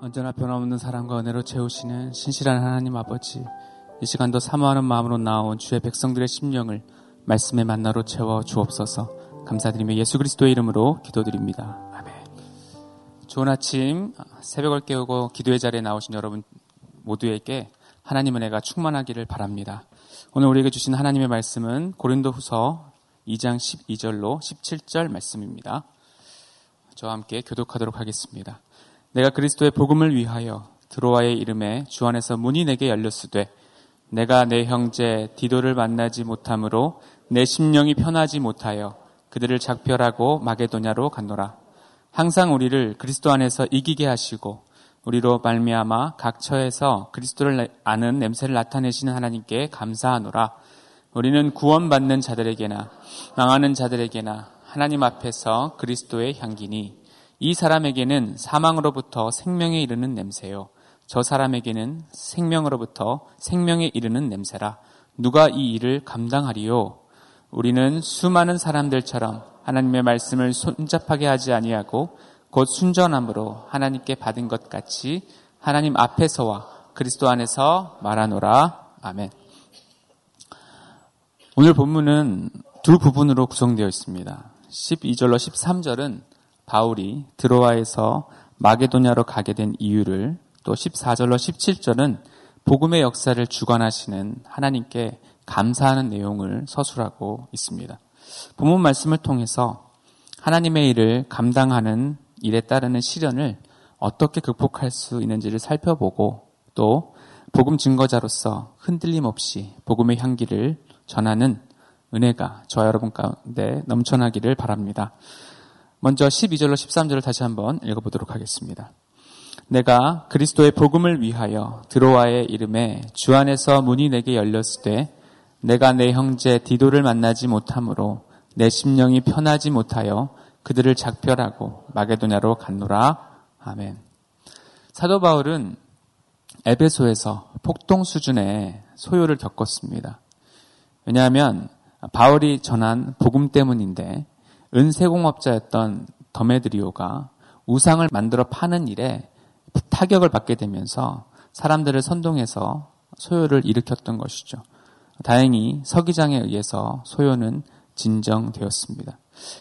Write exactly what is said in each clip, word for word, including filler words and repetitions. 언제나 변함없는 사랑과 은혜로 채우시는 신실한 하나님 아버지, 이 시간도 사모하는 마음으로 나온 주의 백성들의 심령을 말씀의 만나로 채워 주옵소서. 감사드리며 예수 그리스도의 이름으로 기도드립니다. 아멘. 좋은 아침, 새벽을 깨우고 기도의 자리에 나오신 여러분 모두에게 하나님의 은혜가 충만하기를 바랍니다. 오늘 우리에게 주신 하나님의 말씀은 고린도후서 이 장 십이 절로 십칠 절 말씀입니다. 저와 함께 교독하도록 하겠습니다. 내가 그리스도의 복음을 위하여 드로아의 이름에 주 안에서 문이 내게 열렸으되 내가 내 형제 디도를 만나지 못함으로 내 심령이 편하지 못하여 그들을 작별하고 마게도냐로 갔노라. 항상 우리를 그리스도 안에서 이기게 하시고 우리로 말미암아 각 처에서 그리스도를 아는 냄새를 나타내시는 하나님께 감사하노라. 우리는 구원받는 자들에게나 망하는 자들에게나 하나님 앞에서 그리스도의 향기니 이 사람에게는 사망으로부터 생명에 이르는 냄새요 저 사람에게는 생명으로부터 생명에 이르는 냄새라. 누가 이 일을 감당하리요? 우리는 수많은 사람들처럼 하나님의 말씀을 손잡하게 하지 아니하고 곧 순전함으로 하나님께 받은 것 같이 하나님 앞에서와 그리스도 안에서 말하노라. 아멘. 오늘 본문은 두 부분으로 구성되어 있습니다. 십이 절로 십삼 절은 바울이 드로아에서 마게도냐로 가게 된 이유를, 또 십사 절로 십칠 절은 복음의 역사를 주관하시는 하나님께 감사하는 내용을 서술하고 있습니다. 본문 말씀을 통해서 하나님의 일을 감당하는 일에 따르는 시련을 어떻게 극복할 수 있는지를 살펴보고, 또 복음 증거자로서 흔들림 없이 복음의 향기를 전하는 은혜가 저와 여러분 가운데 넘쳐나기를 바랍니다. 먼저 십이 절로 십삼 절을 다시 한번 읽어보도록 하겠습니다. 내가 그리스도의 복음을 위하여 드로아의 이름에 주 안에서 문이 내게 열렸으되 내가 내 형제 디도를 만나지 못함으로 내 심령이 편하지 못하여 그들을 작별하고 마게도냐로 갔노라. 아멘. 사도 바울은 에베소에서 폭동 수준의 소요를 겪었습니다. 왜냐하면 바울이 전한 복음 때문인데 은세공업자였던 더메드리오가 우상을 만들어 파는 일에 타격을 받게 되면서 사람들을 선동해서 소요를 일으켰던 것이죠. 다행히 서기장에 의해서 소요는 진정되었습니다.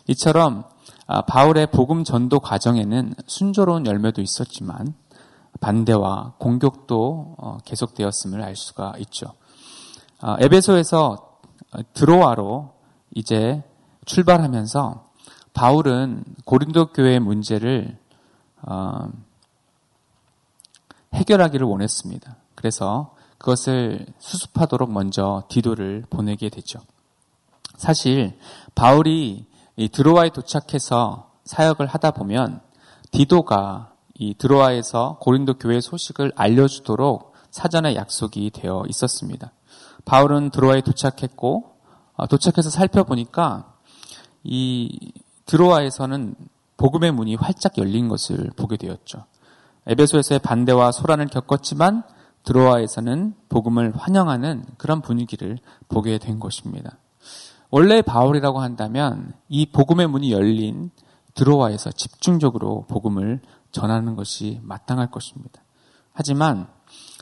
이처럼 바울의 복음 전도 과정에는 순조로운 열매도 있었지만 반대와 공격도 계속되었음을 알 수가 있죠. 에베소에서 드로아로 이제 출발하면서 바울은 고린도 교회의 문제를 해결하기를 원했습니다. 그래서 그것을 수습하도록 먼저 디도를 보내게 되죠. 사실 바울이 이 드로아에 도착해서 사역을 하다 보면 디도가 이 드로아에서 고린도 교회 소식을 알려주도록 사전에 약속이 되어 있었습니다. 바울은 드로아에 도착했고 도착해서 살펴보니까 이 드로아에서는 복음의 문이 활짝 열린 것을 보게 되었죠. 에베소에서의 반대와 소란을 겪었지만 드로아에서는 복음을 환영하는 그런 분위기를 보게 된 것입니다. 원래 바울이라고 한다면 이 복음의 문이 열린 드로아에서 집중적으로 복음을 전하는 것이 마땅할 것입니다. 하지만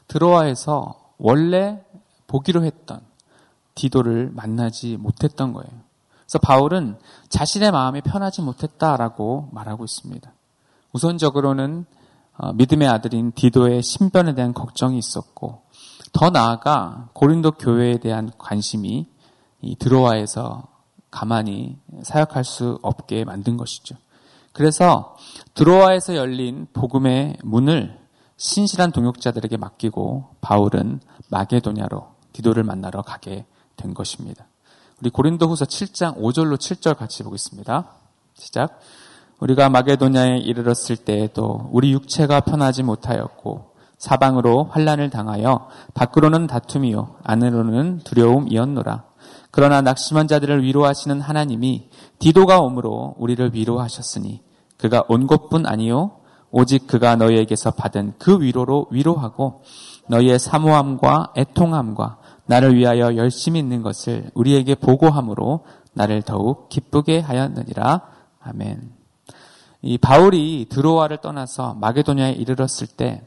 드로아에서 원래 보기로 했던 디도를 만나지 못했던 거예요. 그래서 바울은 자신의 마음이 편하지 못했다라고 말하고 있습니다. 우선적으로는 믿음의 아들인 디도의 신변에 대한 걱정이 있었고, 더 나아가 고린도 교회에 대한 관심이 이 드로아에서 가만히 사역할 수 없게 만든 것이죠. 그래서 드로아에서 열린 복음의 문을 신실한 동역자들에게 맡기고 바울은 마게도냐로 디도를 만나러 가게 된 것입니다. 우리 고린도후서 칠 장 오 절로 칠 절 같이 보겠습니다. 시작. 우리가 마게도냐에 이르렀을 때에도 우리 육체가 편하지 못하였고 사방으로 환난을 당하여 밖으로는 다툼이요 안으로는 두려움이었노라. 그러나 낙심한 자들을 위로하시는 하나님이 디도가 오므로 우리를 위로하셨으니 그가 온 것뿐 아니요 오직 그가 너희에게서 받은 그 위로로 위로하고 너희의 사모함과 애통함과 나를 위하여 열심히 있는 것을 우리에게 보고함으로 나를 더욱 기쁘게 하였느니라. 아멘. 이 바울이 드로아를 떠나서 마게도냐에 이르렀을 때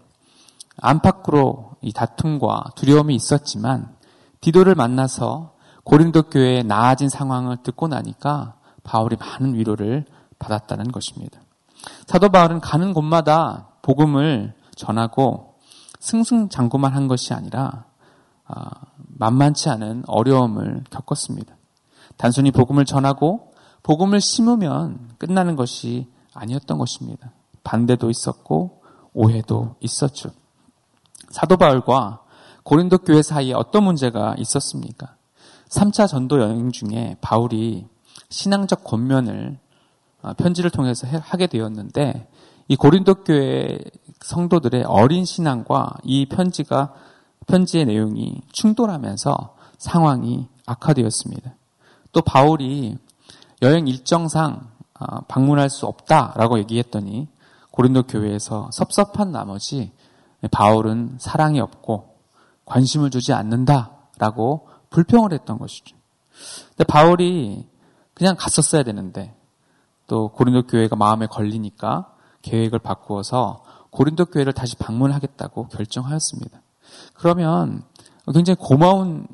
안팎으로 이 다툼과 두려움이 있었지만 디도를 만나서 고린도 교회의 나아진 상황을 듣고 나니까 바울이 많은 위로를 받았다는 것입니다. 사도 바울은 가는 곳마다 복음을 전하고 승승장구만 한 것이 아니라 만만치 않은 어려움을 겪었습니다. 단순히 복음을 전하고 복음을 심으면 끝나는 것이 아니었던 것입니다. 반대도 있었고 오해도 있었죠. 사도 바울과 고린도 교회 사이에 어떤 문제가 있었습니까? 삼 차 전도 여행 중에 바울이 신앙적 권면을 편지를 통해서 하게 되었는데 이 고린도 교회 성도들의 어린 신앙과 이 편지가 편지의 내용이 충돌하면서 상황이 악화되었습니다. 또 바울이 여행 일정상 방문할 수 없다라고 얘기했더니 고린도 교회에서 섭섭한 나머지 바울은 사랑이 없고 관심을 주지 않는다라고 불평을 했던 것이죠. 근데 바울이 그냥 갔었어야 되는데 또 고린도 교회가 마음에 걸리니까 계획을 바꾸어서 고린도 교회를 다시 방문하겠다고 결정하였습니다. 그러면 굉장히 고마운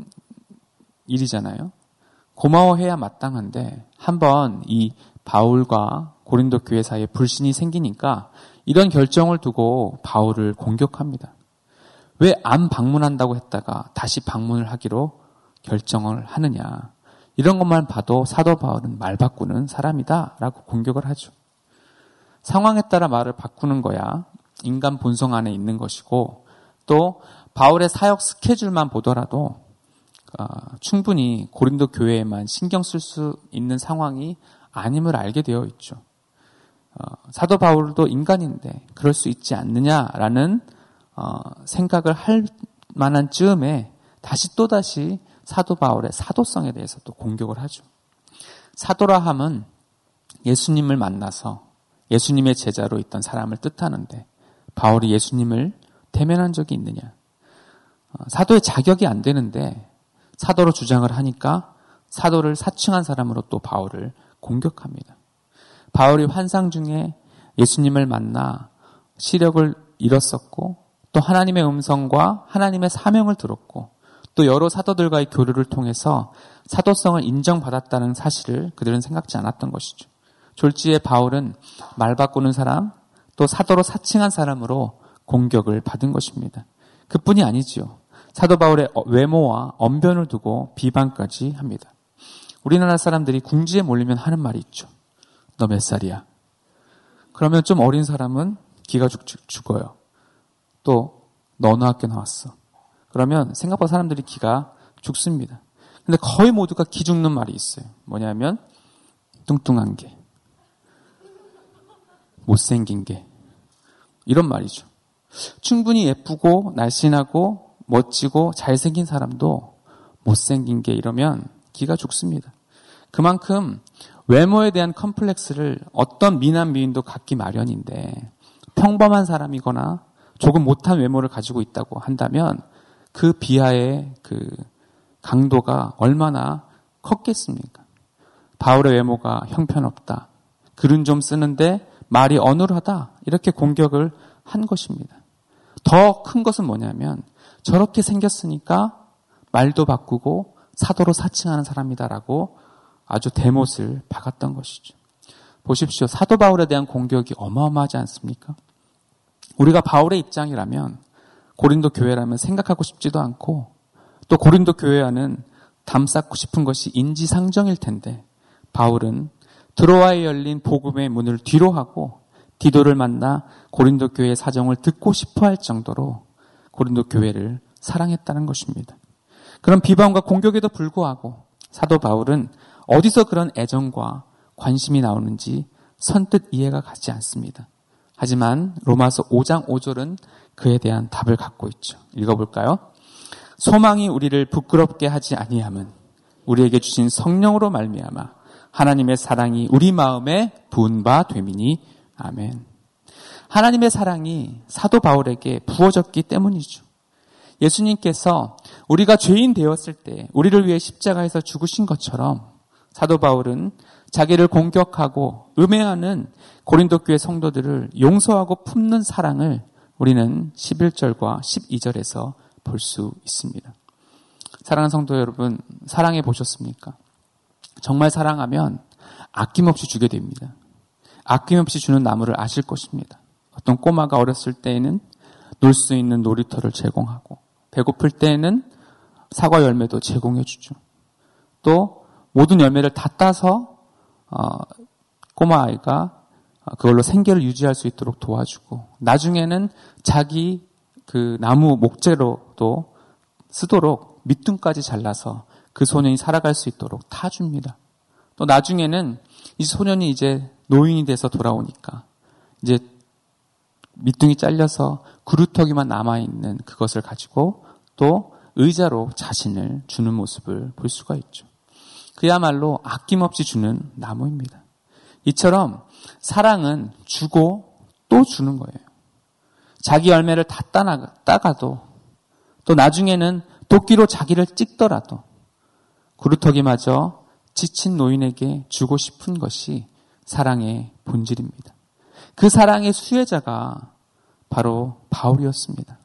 일이잖아요. 고마워해야 마땅한데 한번 이 바울과 고린도 교회 사이에 불신이 생기니까 이런 결정을 두고 바울을 공격합니다. 왜 안 방문한다고 했다가 다시 방문을 하기로 결정을 하느냐. 이런 것만 봐도 사도 바울은 말 바꾸는 사람이다 라고 공격을 하죠. 상황에 따라 말을 바꾸는 거야 인간 본성 안에 있는 것이고 또 바울의 사역 스케줄만 보더라도 어, 충분히 고린도 교회에만 신경 쓸 수 있는 상황이 아님을 알게 되어 있죠. 어, 사도 바울도 인간인데 그럴 수 있지 않느냐라는 어, 생각을 할 만한 즈음에 다시 또다시 사도 바울의 사도성에 대해서 또 공격을 하죠. 사도라 함은 예수님을 만나서 예수님의 제자로 있던 사람을 뜻하는데 바울이 예수님을 대면한 적이 있느냐. 어, 사도의 자격이 안 되는데 사도로 주장을 하니까 사도를 사칭한 사람으로 또 바울을 공격합니다. 바울이 환상 중에 예수님을 만나 시력을 잃었었고 또 하나님의 음성과 하나님의 사명을 들었고 또 여러 사도들과의 교류를 통해서 사도성을 인정받았다는 사실을 그들은 생각지 않았던 것이죠. 졸지에 바울은 말 바꾸는 사람 또 사도로 사칭한 사람으로 공격을 받은 것입니다. 그뿐이 아니지요. 사도 바울의 외모와 언변을 두고 비방까지 합니다. 우리나라 사람들이 궁지에 몰리면 하는 말이 있죠. 너 몇 살이야? 그러면 좀 어린 사람은 기가 죽, 죽어요. 또 너 어느 학교 나왔어? 그러면 생각보다 사람들이 기가 죽습니다. 근데 거의 모두가 기 죽는 말이 있어요. 뭐냐면 뚱뚱한 게, 못생긴 게 이런 말이죠. 충분히 예쁘고 날씬하고 멋지고 잘생긴 사람도 못생긴 게 이러면 기가 죽습니다. 그만큼 외모에 대한 컴플렉스를 어떤 미남 미인도 갖기 마련인데 평범한 사람이거나 조금 못한 외모를 가지고 있다고 한다면 그 비하의 그 강도가 얼마나 컸겠습니까? 바울의 외모가 형편없다. 글은 좀 쓰는데 말이 어눌하다. 이렇게 공격을 한 것입니다. 더 큰 것은 뭐냐면 저렇게 생겼으니까 말도 바꾸고 사도로 사칭하는 사람이다라고 아주 대못을 박았던 것이죠. 보십시오. 사도 바울에 대한 공격이 어마어마하지 않습니까? 우리가 바울의 입장이라면 고린도 교회라면 생각하고 싶지도 않고 또 고린도 교회와는 담쌓고 싶은 것이 인지상정일 텐데 바울은 드로아에 열린 복음의 문을 뒤로 하고 디도를 만나 고린도 교회의 사정을 듣고 싶어 할 정도로 고린도 교회를 사랑했다는 것입니다. 그런 비방과 공격에도 불구하고 사도 바울은 어디서 그런 애정과 관심이 나오는지 선뜻 이해가 가지 않습니다. 하지만 로마서 오 장 오 절은 그에 대한 답을 갖고 있죠. 읽어볼까요? 소망이 우리를 부끄럽게 하지 아니함은 우리에게 주신 성령으로 말미암아 하나님의 사랑이 우리 마음에 부은 바 됨이니 아멘. 하나님의 사랑이 사도 바울에게 부어졌기 때문이죠. 예수님께서 우리가 죄인 되었을 때 우리를 위해 십자가에서 죽으신 것처럼 사도 바울은 자기를 공격하고 음해하는 고린도 교회 성도들을 용서하고 품는 사랑을 우리는 십일 절과 십이 절에서 볼 수 있습니다. 사랑하는 성도 여러분, 사랑해 보셨습니까? 정말 사랑하면 아낌없이 주게 됩니다. 아낌없이 주는 나무를 아실 것입니다. 어떤 꼬마가 어렸을 때에는 놀 수 있는 놀이터를 제공하고, 배고플 때에는 사과 열매도 제공해 주죠. 또 모든 열매를 다 따서 어, 꼬마 아이가 그걸로 생계를 유지할 수 있도록 도와주고, 나중에는 자기 그 나무 목재로도 쓰도록 밑둥까지 잘라서 그 소년이 살아갈 수 있도록 다 줍니다. 또 나중에는 이 소년이 이제 노인이 돼서 돌아오니까 이제 밑둥이 잘려서 구루터기만 남아있는 그것을 가지고 또 의자로 자신을 주는 모습을 볼 수가 있죠. 그야말로 아낌없이 주는 나무입니다. 이처럼 사랑은 주고 또 주는 거예요. 자기 열매를 다 따가도, 또 나중에는 도끼로 자기를 찍더라도 구루터기마저 지친 노인에게 주고 싶은 것이 사랑의 본질입니다. 그 사랑의 수혜자가 바로 바울이었습니다.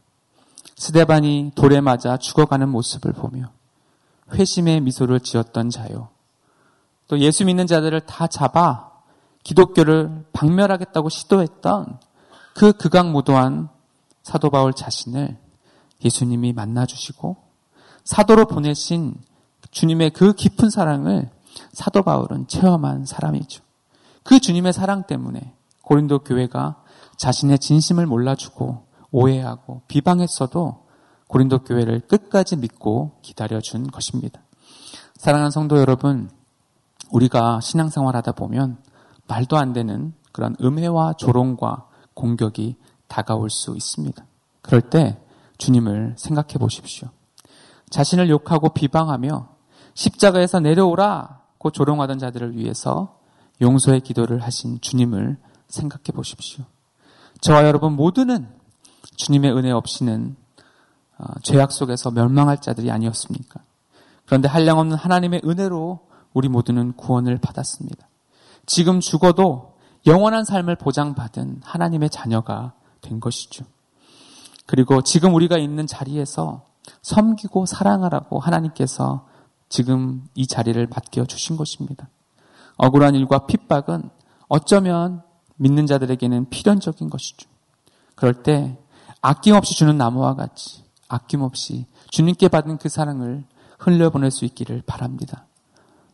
스데반이 돌에 맞아 죽어가는 모습을 보며 회심의 미소를 지었던 자요, 또 예수 믿는 자들을 다 잡아 기독교를 박멸하겠다고 시도했던 그 극악무도한 사도 바울 자신을 예수님이 만나주시고 사도로 보내신 주님의 그 깊은 사랑을 사도 바울은 체험한 사람이죠. 그 주님의 사랑 때문에 고린도 교회가 자신의 진심을 몰라주고 오해하고 비방했어도 고린도 교회를 끝까지 믿고 기다려준 것입니다. 사랑하는 성도 여러분, 우리가 신앙생활하다 보면 말도 안 되는 그런 음해와 조롱과 공격이 다가올 수 있습니다. 그럴 때 주님을 생각해 보십시오. 자신을 욕하고 비방하며 십자가에서 내려오라고 조롱하던 자들을 위해서 용서의 기도를 하신 주님을 생각해 보십시오. 저와 여러분 모두는 주님의 은혜 없이는 죄악 속에서 멸망할 자들이 아니었습니까? 그런데 한량없는 하나님의 은혜로 우리 모두는 구원을 받았습니다. 지금 죽어도 영원한 삶을 보장받은 하나님의 자녀가 된 것이죠. 그리고 지금 우리가 있는 자리에서 섬기고 사랑하라고 하나님께서 지금 이 자리를 맡겨주신 것입니다. 억울한 일과 핍박은 어쩌면 믿는 자들에게는 필연적인 것이죠. 그럴 때 아낌없이 주는 나무와 같이 아낌없이 주님께 받은 그 사랑을 흘려보낼 수 있기를 바랍니다.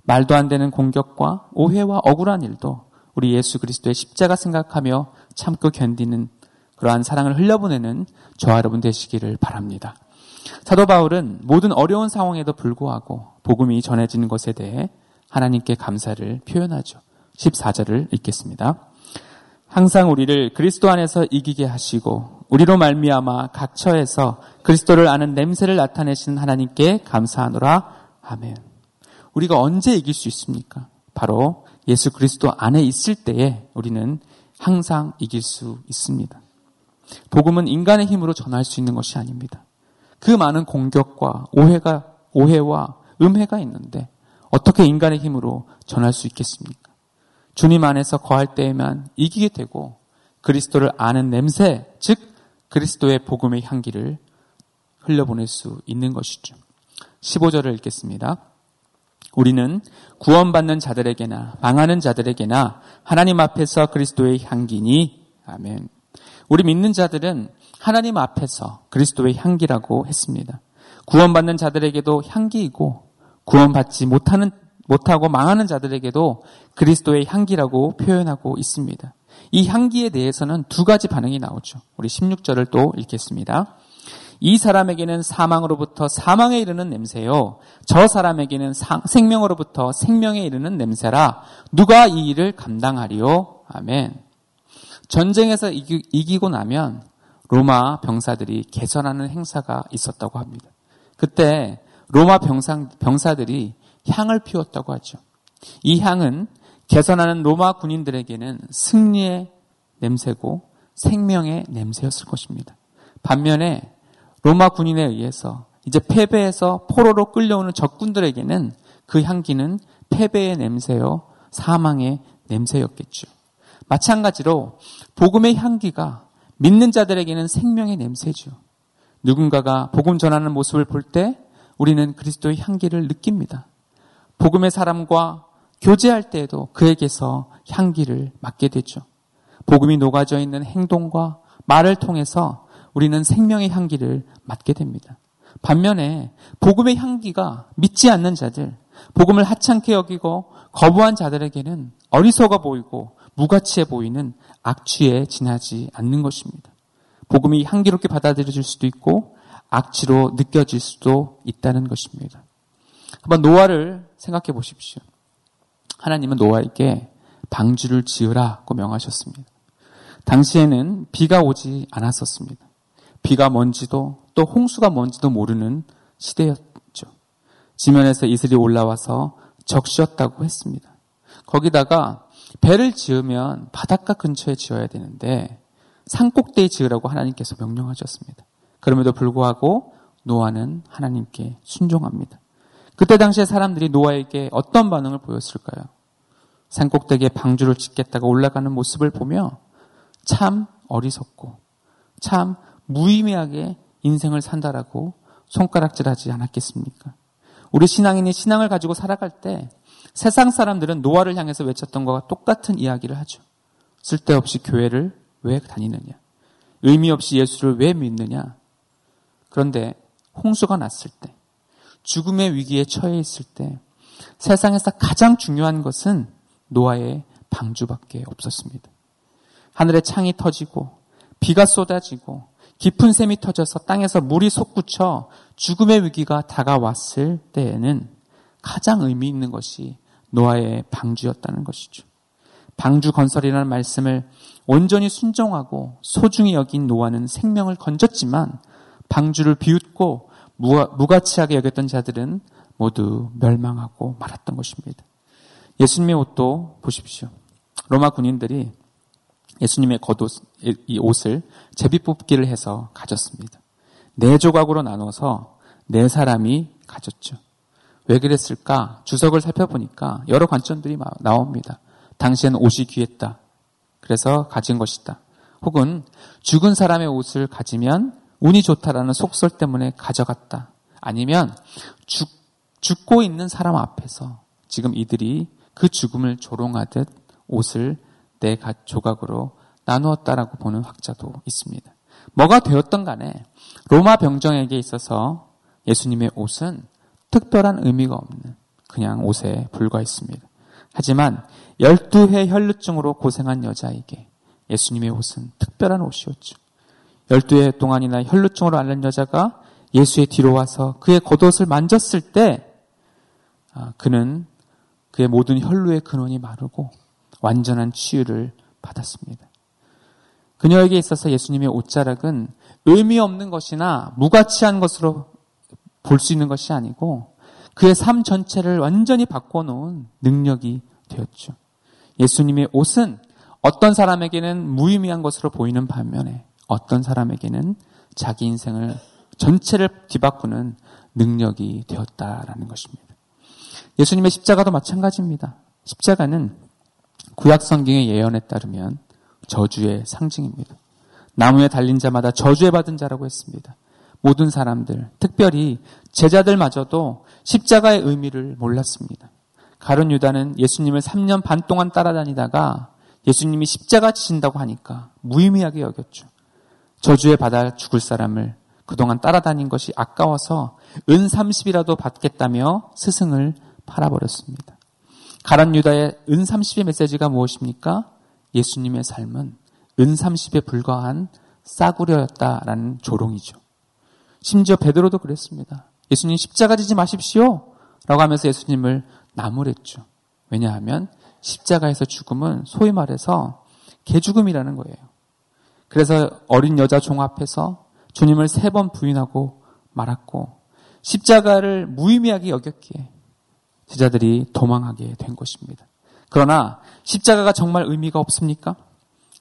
말도 안 되는 공격과 오해와 억울한 일도 우리 예수 그리스도의 십자가 생각하며 참고 견디는 그러한 사랑을 흘려보내는 저와 여러분 되시기를 바랍니다. 사도 바울은 모든 어려운 상황에도 불구하고 복음이 전해지는 것에 대해 하나님께 감사를 표현하죠. 십사 절을 읽겠습니다. 항상 우리를 그리스도 안에서 이기게 하시고 우리로 말미암아 각 처에서 그리스도를 아는 냄새를 나타내시는 하나님께 감사하노라. 아멘. 우리가 언제 이길 수 있습니까? 바로 예수 그리스도 안에 있을 때에 우리는 항상 이길 수 있습니다. 복음은 인간의 힘으로 전할 수 있는 것이 아닙니다. 그 많은 공격과 오해가, 오해와 음해가 있는데 어떻게 인간의 힘으로 전할 수 있겠습니까? 주님 안에서 거할 때에만 이기게 되고 그리스도를 아는 냄새, 즉 그리스도의 복음의 향기를 흘려보낼 수 있는 것이죠. 십오 절을 읽겠습니다. 우리는 구원받는 자들에게나 망하는 자들에게나 하나님 앞에서 그리스도의 향기니. 아멘. 우리 믿는 자들은 하나님 앞에서 그리스도의 향기라고 했습니다. 구원받는 자들에게도 향기이고 구원받지 못하는, 못하고 망하는 자들에게도 그리스도의 향기라고 표현하고 있습니다. 이 향기에 대해서는 두 가지 반응이 나오죠. 우리 십육 절을 또 읽겠습니다. 이 사람에게는 사망으로부터 사망에 이르는 냄새요, 저 사람에게는 상, 생명으로부터 생명에 이르는 냄새라. 누가 이 일을 감당하리요? 아멘. 전쟁에서 이기, 이기고 나면 로마 병사들이 개선하는 행사가 있었다고 합니다. 그때 로마 병상, 병사들이 향을 피웠다고 하죠. 이 향은 개선하는 로마 군인들에게는 승리의 냄새고 생명의 냄새였을 것입니다. 반면에 로마 군인에 의해서 이제 패배해서 포로로 끌려오는 적군들에게는 그 향기는 패배의 냄새요, 사망의 냄새였겠죠. 마찬가지로 복음의 향기가 믿는 자들에게는 생명의 냄새죠. 누군가가 복음 전하는 모습을 볼 때 우리는 그리스도의 향기를 느낍니다. 복음의 사람과 교제할 때에도 그에게서 향기를 맡게 되죠. 복음이 녹아져 있는 행동과 말을 통해서 우리는 생명의 향기를 맡게 됩니다. 반면에 복음의 향기가 믿지 않는 자들, 복음을 하찮게 여기고 거부한 자들에게는 어리석어 보이고 무가치해 보이는 악취에 지나지 않는 것입니다. 복음이 향기롭게 받아들여질 수도 있고 악취로 느껴질 수도 있다는 것입니다. 한번 노아를 생각해 보십시오. 하나님은 노아에게 방주를 지으라고 명하셨습니다. 당시에는 비가 오지 않았었습니다. 비가 뭔지도 또 홍수가 뭔지도 모르는 시대였죠. 지면에서 이슬이 올라와서 적시었다고 했습니다. 거기다가 배를 지으면 바닷가 근처에 지어야 되는데 산 꼭대에 지으라고 하나님께서 명령하셨습니다. 그럼에도 불구하고 노아는 하나님께 순종합니다. 그때 당시에 사람들이 노아에게 어떤 반응을 보였을까요? 산 꼭대기에 방주를 짓겠다고 올라가는 모습을 보며 참 어리석고 참 무의미하게 인생을 산다라고 손가락질하지 않았겠습니까? 우리 신앙인이 신앙을 가지고 살아갈 때 세상 사람들은 노아를 향해서 외쳤던 것과 똑같은 이야기를 하죠. 쓸데없이 교회를 왜 다니느냐? 의미 없이 예수를 왜 믿느냐? 그런데 홍수가 났을 때, 죽음의 위기에 처해 있을 때 세상에서 가장 중요한 것은 노아의 방주밖에 없었습니다. 하늘에 창이 터지고 비가 쏟아지고 깊은 샘이 터져서 땅에서 물이 솟구쳐 죽음의 위기가 다가왔을 때에는 가장 의미 있는 것이 노아의 방주였다는 것이죠. 방주 건설이라는 말씀을 온전히 순종하고 소중히 여긴 노아는 생명을 건졌지만 방주를 비웃고 무가치하게 여겼던 자들은 모두 멸망하고 말았던 것입니다. 예수님의 옷도 보십시오. 로마 군인들이 예수님의 겉옷, 이 옷을 제비뽑기를 해서 가졌습니다. 네 조각으로 나눠서 네 사람이 가졌죠. 왜 그랬을까? 주석을 살펴보니까 여러 관점들이 나옵니다. 당시에는 옷이 귀했다. 그래서 가진 것이다. 혹은 죽은 사람의 옷을 가지면 운이 좋다라는 속설 때문에 가져갔다. 아니면 죽, 죽고 있는 사람 앞에서 지금 이들이 그 죽음을 조롱하듯 옷을 네 조각으로 나누었다라고 보는 학자도 있습니다. 뭐가 되었던 간에 로마 병정에게 있어서 예수님의 옷은 특별한 의미가 없는 그냥 옷에 불과했습니다. 하지만 열두 해 혈루증으로 고생한 여자에게 예수님의 옷은 특별한 옷이었죠. 열두 해 동안이나 혈루증으로 앓는 여자가 예수의 뒤로 와서 그의 겉옷을 만졌을 때 그는 그의 모든 혈루의 근원이 마르고 완전한 치유를 받았습니다. 그녀에게 있어서 예수님의 옷자락은 의미 없는 것이나 무가치한 것으로 볼 수 있는 것이 아니고 그의 삶 전체를 완전히 바꿔놓은 능력이 되었죠. 예수님의 옷은 어떤 사람에게는 무의미한 것으로 보이는 반면에 어떤 사람에게는 자기 인생을 전체를 뒤바꾸는 능력이 되었다라는 것입니다. 예수님의 십자가도 마찬가지입니다. 십자가는 구약 성경의 예언에 따르면 저주의 상징입니다. 나무에 달린 자마다 저주에 받은 자라고 했습니다. 모든 사람들, 특별히 제자들마저도 십자가의 의미를 몰랐습니다. 가룟 유다는 예수님을 삼 년 반 동안 따라다니다가 예수님이 십자가 지신다고 하니까 무의미하게 여겼죠. 저주에 받아 죽을 사람을 그동안 따라다닌 것이 아까워서 은 삼십이라도 받겠다며 스승을 팔아버렸습니다. 가룟 유다의 은 삼십의 메시지가 무엇입니까? 예수님의 삶은 은 삼십에 불과한 싸구려였다라는 조롱이죠. 심지어 베드로도 그랬습니다. 예수님 십자가 지지 마십시오 라고 하면서 예수님을 나무랬죠. 왜냐하면 십자가에서 죽음은 소위 말해서 개죽음이라는 거예요. 그래서 어린 여자 종 앞에서 주님을 세 번 부인하고 말았고 십자가를 무의미하게 여겼기에 제자들이 도망하게 된 것입니다. 그러나 십자가가 정말 의미가 없습니까?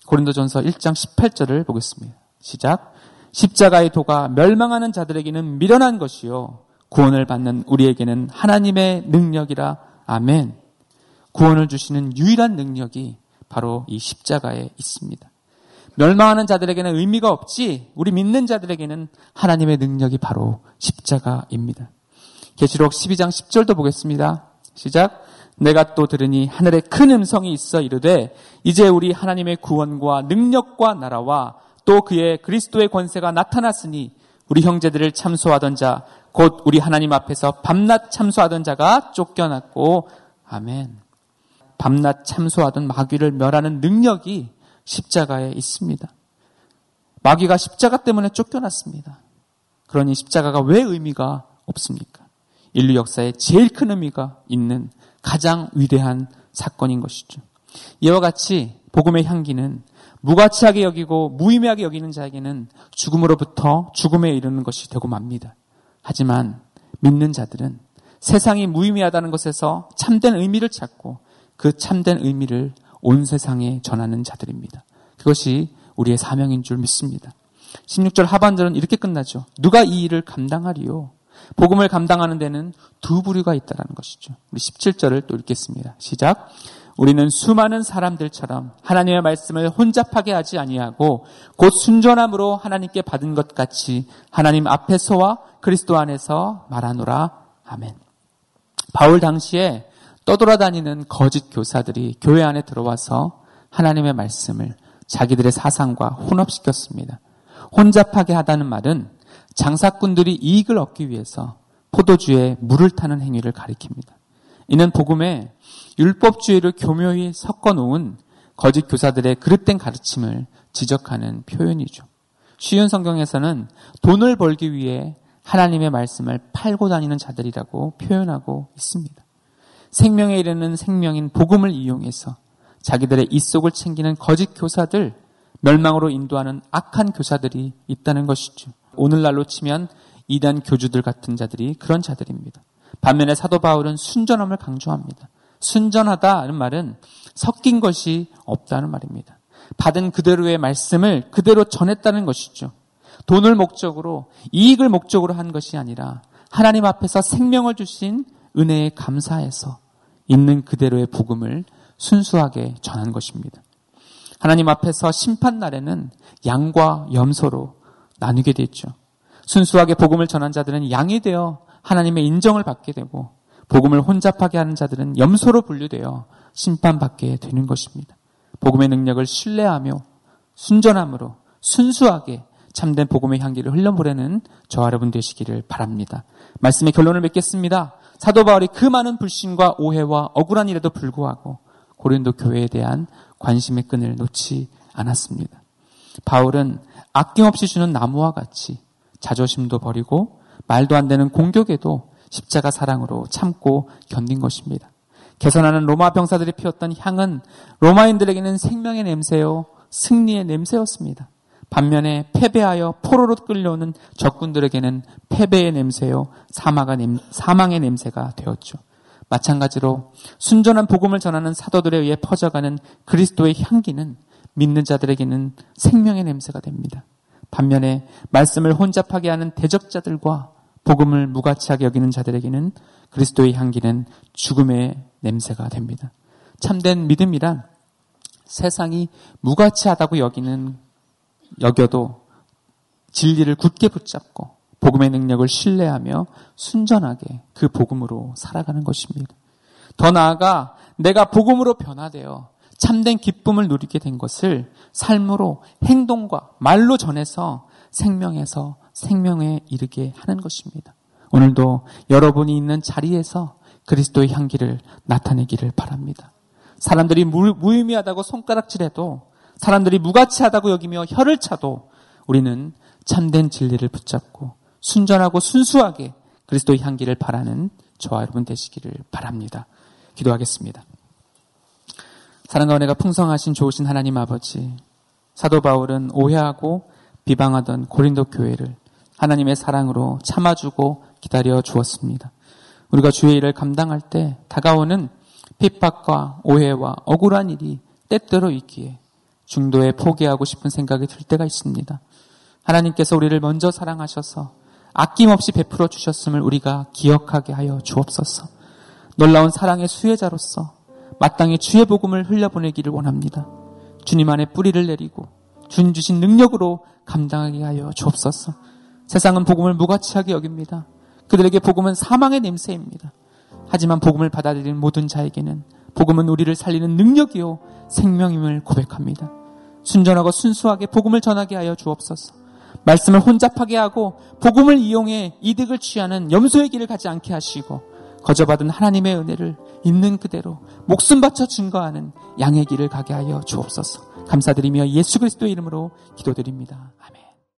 고린도전서 일 장 십팔 절을 보겠습니다. 시작. 십자가의 도가 멸망하는 자들에게는 미련한 것이요 구원을 받는 우리에게는 하나님의 능력이라. 아멘. 구원을 주시는 유일한 능력이 바로 이 십자가에 있습니다. 멸망하는 자들에게는 의미가 없지 우리 믿는 자들에게는 하나님의 능력이 바로 십자가입니다. 계시록 십이 장 십 절도 보겠습니다. 시작. 내가 또 들으니 하늘에 큰 음성이 있어 이르되 이제 우리 하나님의 구원과 능력과 나라와 또 그의 그리스도의 권세가 나타났으니 우리 형제들을 참소하던 자 곧 우리 하나님 앞에서 밤낮 참소하던 자가 쫓겨났고 아멘. 밤낮 참소하던 마귀를 멸하는 능력이 십자가에 있습니다. 마귀가 십자가 때문에 쫓겨났습니다. 그러니 십자가가 왜 의미가 없습니까? 인류 역사에 제일 큰 의미가 있는 가장 위대한 사건인 것이죠. 이와 같이 복음의 향기는 무가치하게 여기고 무의미하게 여기는 자에게는 죽음으로부터 죽음에 이르는 것이 되고 맙니다. 하지만 믿는 자들은 세상이 무의미하다는 것에서 참된 의미를 찾고 그 참된 의미를 온 세상에 전하는 자들입니다. 그것이 우리의 사명인 줄 믿습니다. 십육 절 하반절은 이렇게 끝나죠. 누가 이 일을 감당하리요? 복음을 감당하는 데는 두 부류가 있다는 것이죠. 우리 십칠 절을 또 읽겠습니다. 시작. 우리는 수많은 사람들처럼 하나님의 말씀을 혼잡하게 하지 아니하고 곧 순전함으로 하나님께 받은 것 같이 하나님 앞에서와 그리스도 안에서 말하노라. 아멘. 바울 당시에 떠돌아다니는 거짓 교사들이 교회 안에 들어와서 하나님의 말씀을 자기들의 사상과 혼합시켰습니다. 혼잡하게 하다는 말은 장사꾼들이 이익을 얻기 위해서 포도주에 물을 타는 행위를 가리킵니다. 이는 복음에 율법주의를 교묘히 섞어놓은 거짓 교사들의 그릇된 가르침을 지적하는 표현이죠. 쉬운 성경에서는 돈을 벌기 위해 하나님의 말씀을 팔고 다니는 자들이라고 표현하고 있습니다. 생명에 이르는 생명인 복음을 이용해서 자기들의 이속을 챙기는 거짓 교사들, 멸망으로 인도하는 악한 교사들이 있다는 것이죠. 오늘날로 치면 이단 교주들 같은 자들이 그런 자들입니다. 반면에 사도 바울은 순전함을 강조합니다. 순전하다는 말은 섞인 것이 없다는 말입니다. 받은 그대로의 말씀을 그대로 전했다는 것이죠. 돈을 목적으로, 이익을 목적으로 한 것이 아니라 하나님 앞에서 생명을 주신 은혜에 감사해서 있는 그대로의 복음을 순수하게 전한 것입니다. 하나님 앞에서 심판 날에는 양과 염소로 나누게 되죠. 순수하게 복음을 전한 자들은 양이 되어 하나님의 인정을 받게 되고 복음을 혼잡하게 하는 자들은 염소로 분류되어 심판받게 되는 것입니다. 복음의 능력을 신뢰하며 순전함으로 순수하게 참된 복음의 향기를 흘려보내는 저와 여러분 되시기를 바랍니다. 말씀의 결론을 맺겠습니다. 사도 바울이 그 많은 불신과 오해와 억울한 일에도 불구하고 고린도 교회에 대한 관심의 끈을 놓지 않았습니다. 바울은 아낌없이 주는 나무와 같이 자존심도 버리고 말도 안 되는 공격에도 십자가 사랑으로 참고 견딘 것입니다. 개선하는 로마 병사들이 피웠던 향은 로마인들에게는 생명의 냄새요 승리의 냄새였습니다. 반면에 패배하여 포로로 끌려오는 적군들에게는 패배의 냄새요 사망의 냄새가 되었죠. 마찬가지로 순전한 복음을 전하는 사도들에 의해 퍼져가는 그리스도의 향기는 믿는 자들에게는 생명의 냄새가 됩니다. 반면에 말씀을 혼잡하게 하는 대적자들과 복음을 무가치하게 여기는 자들에게는 그리스도의 향기는 죽음의 냄새가 됩니다. 참된 믿음이란 세상이 무가치하다고 여기는 여겨도 진리를 굳게 붙잡고 복음의 능력을 신뢰하며 순전하게 그 복음으로 살아가는 것입니다. 더 나아가 내가 복음으로 변화되어 참된 기쁨을 누리게 된 것을 삶으로 행동과 말로 전해서 생명에서 생명에 이르게 하는 것입니다. 오늘도 여러분이 있는 자리에서 그리스도의 향기를 나타내기를 바랍니다. 사람들이 무, 무의미하다고 손가락질해도 사람들이 무가치하다고 여기며 혀를 차도 우리는 참된 진리를 붙잡고 순전하고 순수하게 그리스도의 향기를 바라는 저와 여러분 되시기를 바랍니다. 기도하겠습니다. 사랑과 은혜가 풍성하신 좋으신 하나님 아버지, 사도 바울은 오해하고 비방하던 고린도 교회를 하나님의 사랑으로 참아주고 기다려 주었습니다. 우리가 주의 일을 감당할 때 다가오는 핍박과 오해와 억울한 일이 때때로 있기에 중도에 포기하고 싶은 생각이 들 때가 있습니다. 하나님께서 우리를 먼저 사랑하셔서 아낌없이 베풀어 주셨음을 우리가 기억하게 하여 주옵소서. 놀라운 사랑의 수혜자로서 마땅히 주의 복음을 흘려보내기를 원합니다. 주님 안에 뿌리를 내리고 주님 주신 능력으로 감당하게 하여 주옵소서. 세상은 복음을 무가치하게 여깁니다. 그들에게 복음은 사망의 냄새입니다. 하지만 복음을 받아들이는 모든 자에게는 복음은 우리를 살리는 능력이요 생명임을 고백합니다. 순전하고 순수하게 복음을 전하게 하여 주옵소서. 말씀을 혼잡하게 하고 복음을 이용해 이득을 취하는 염소의 길을 가지 않게 하시고 거저받은 하나님의 은혜를 있는 그대로 목숨 바쳐 증거하는 양의 길을 가게 하여 주옵소서. 감사드리며 예수 그리스도의 이름으로 기도드립니다. 아멘.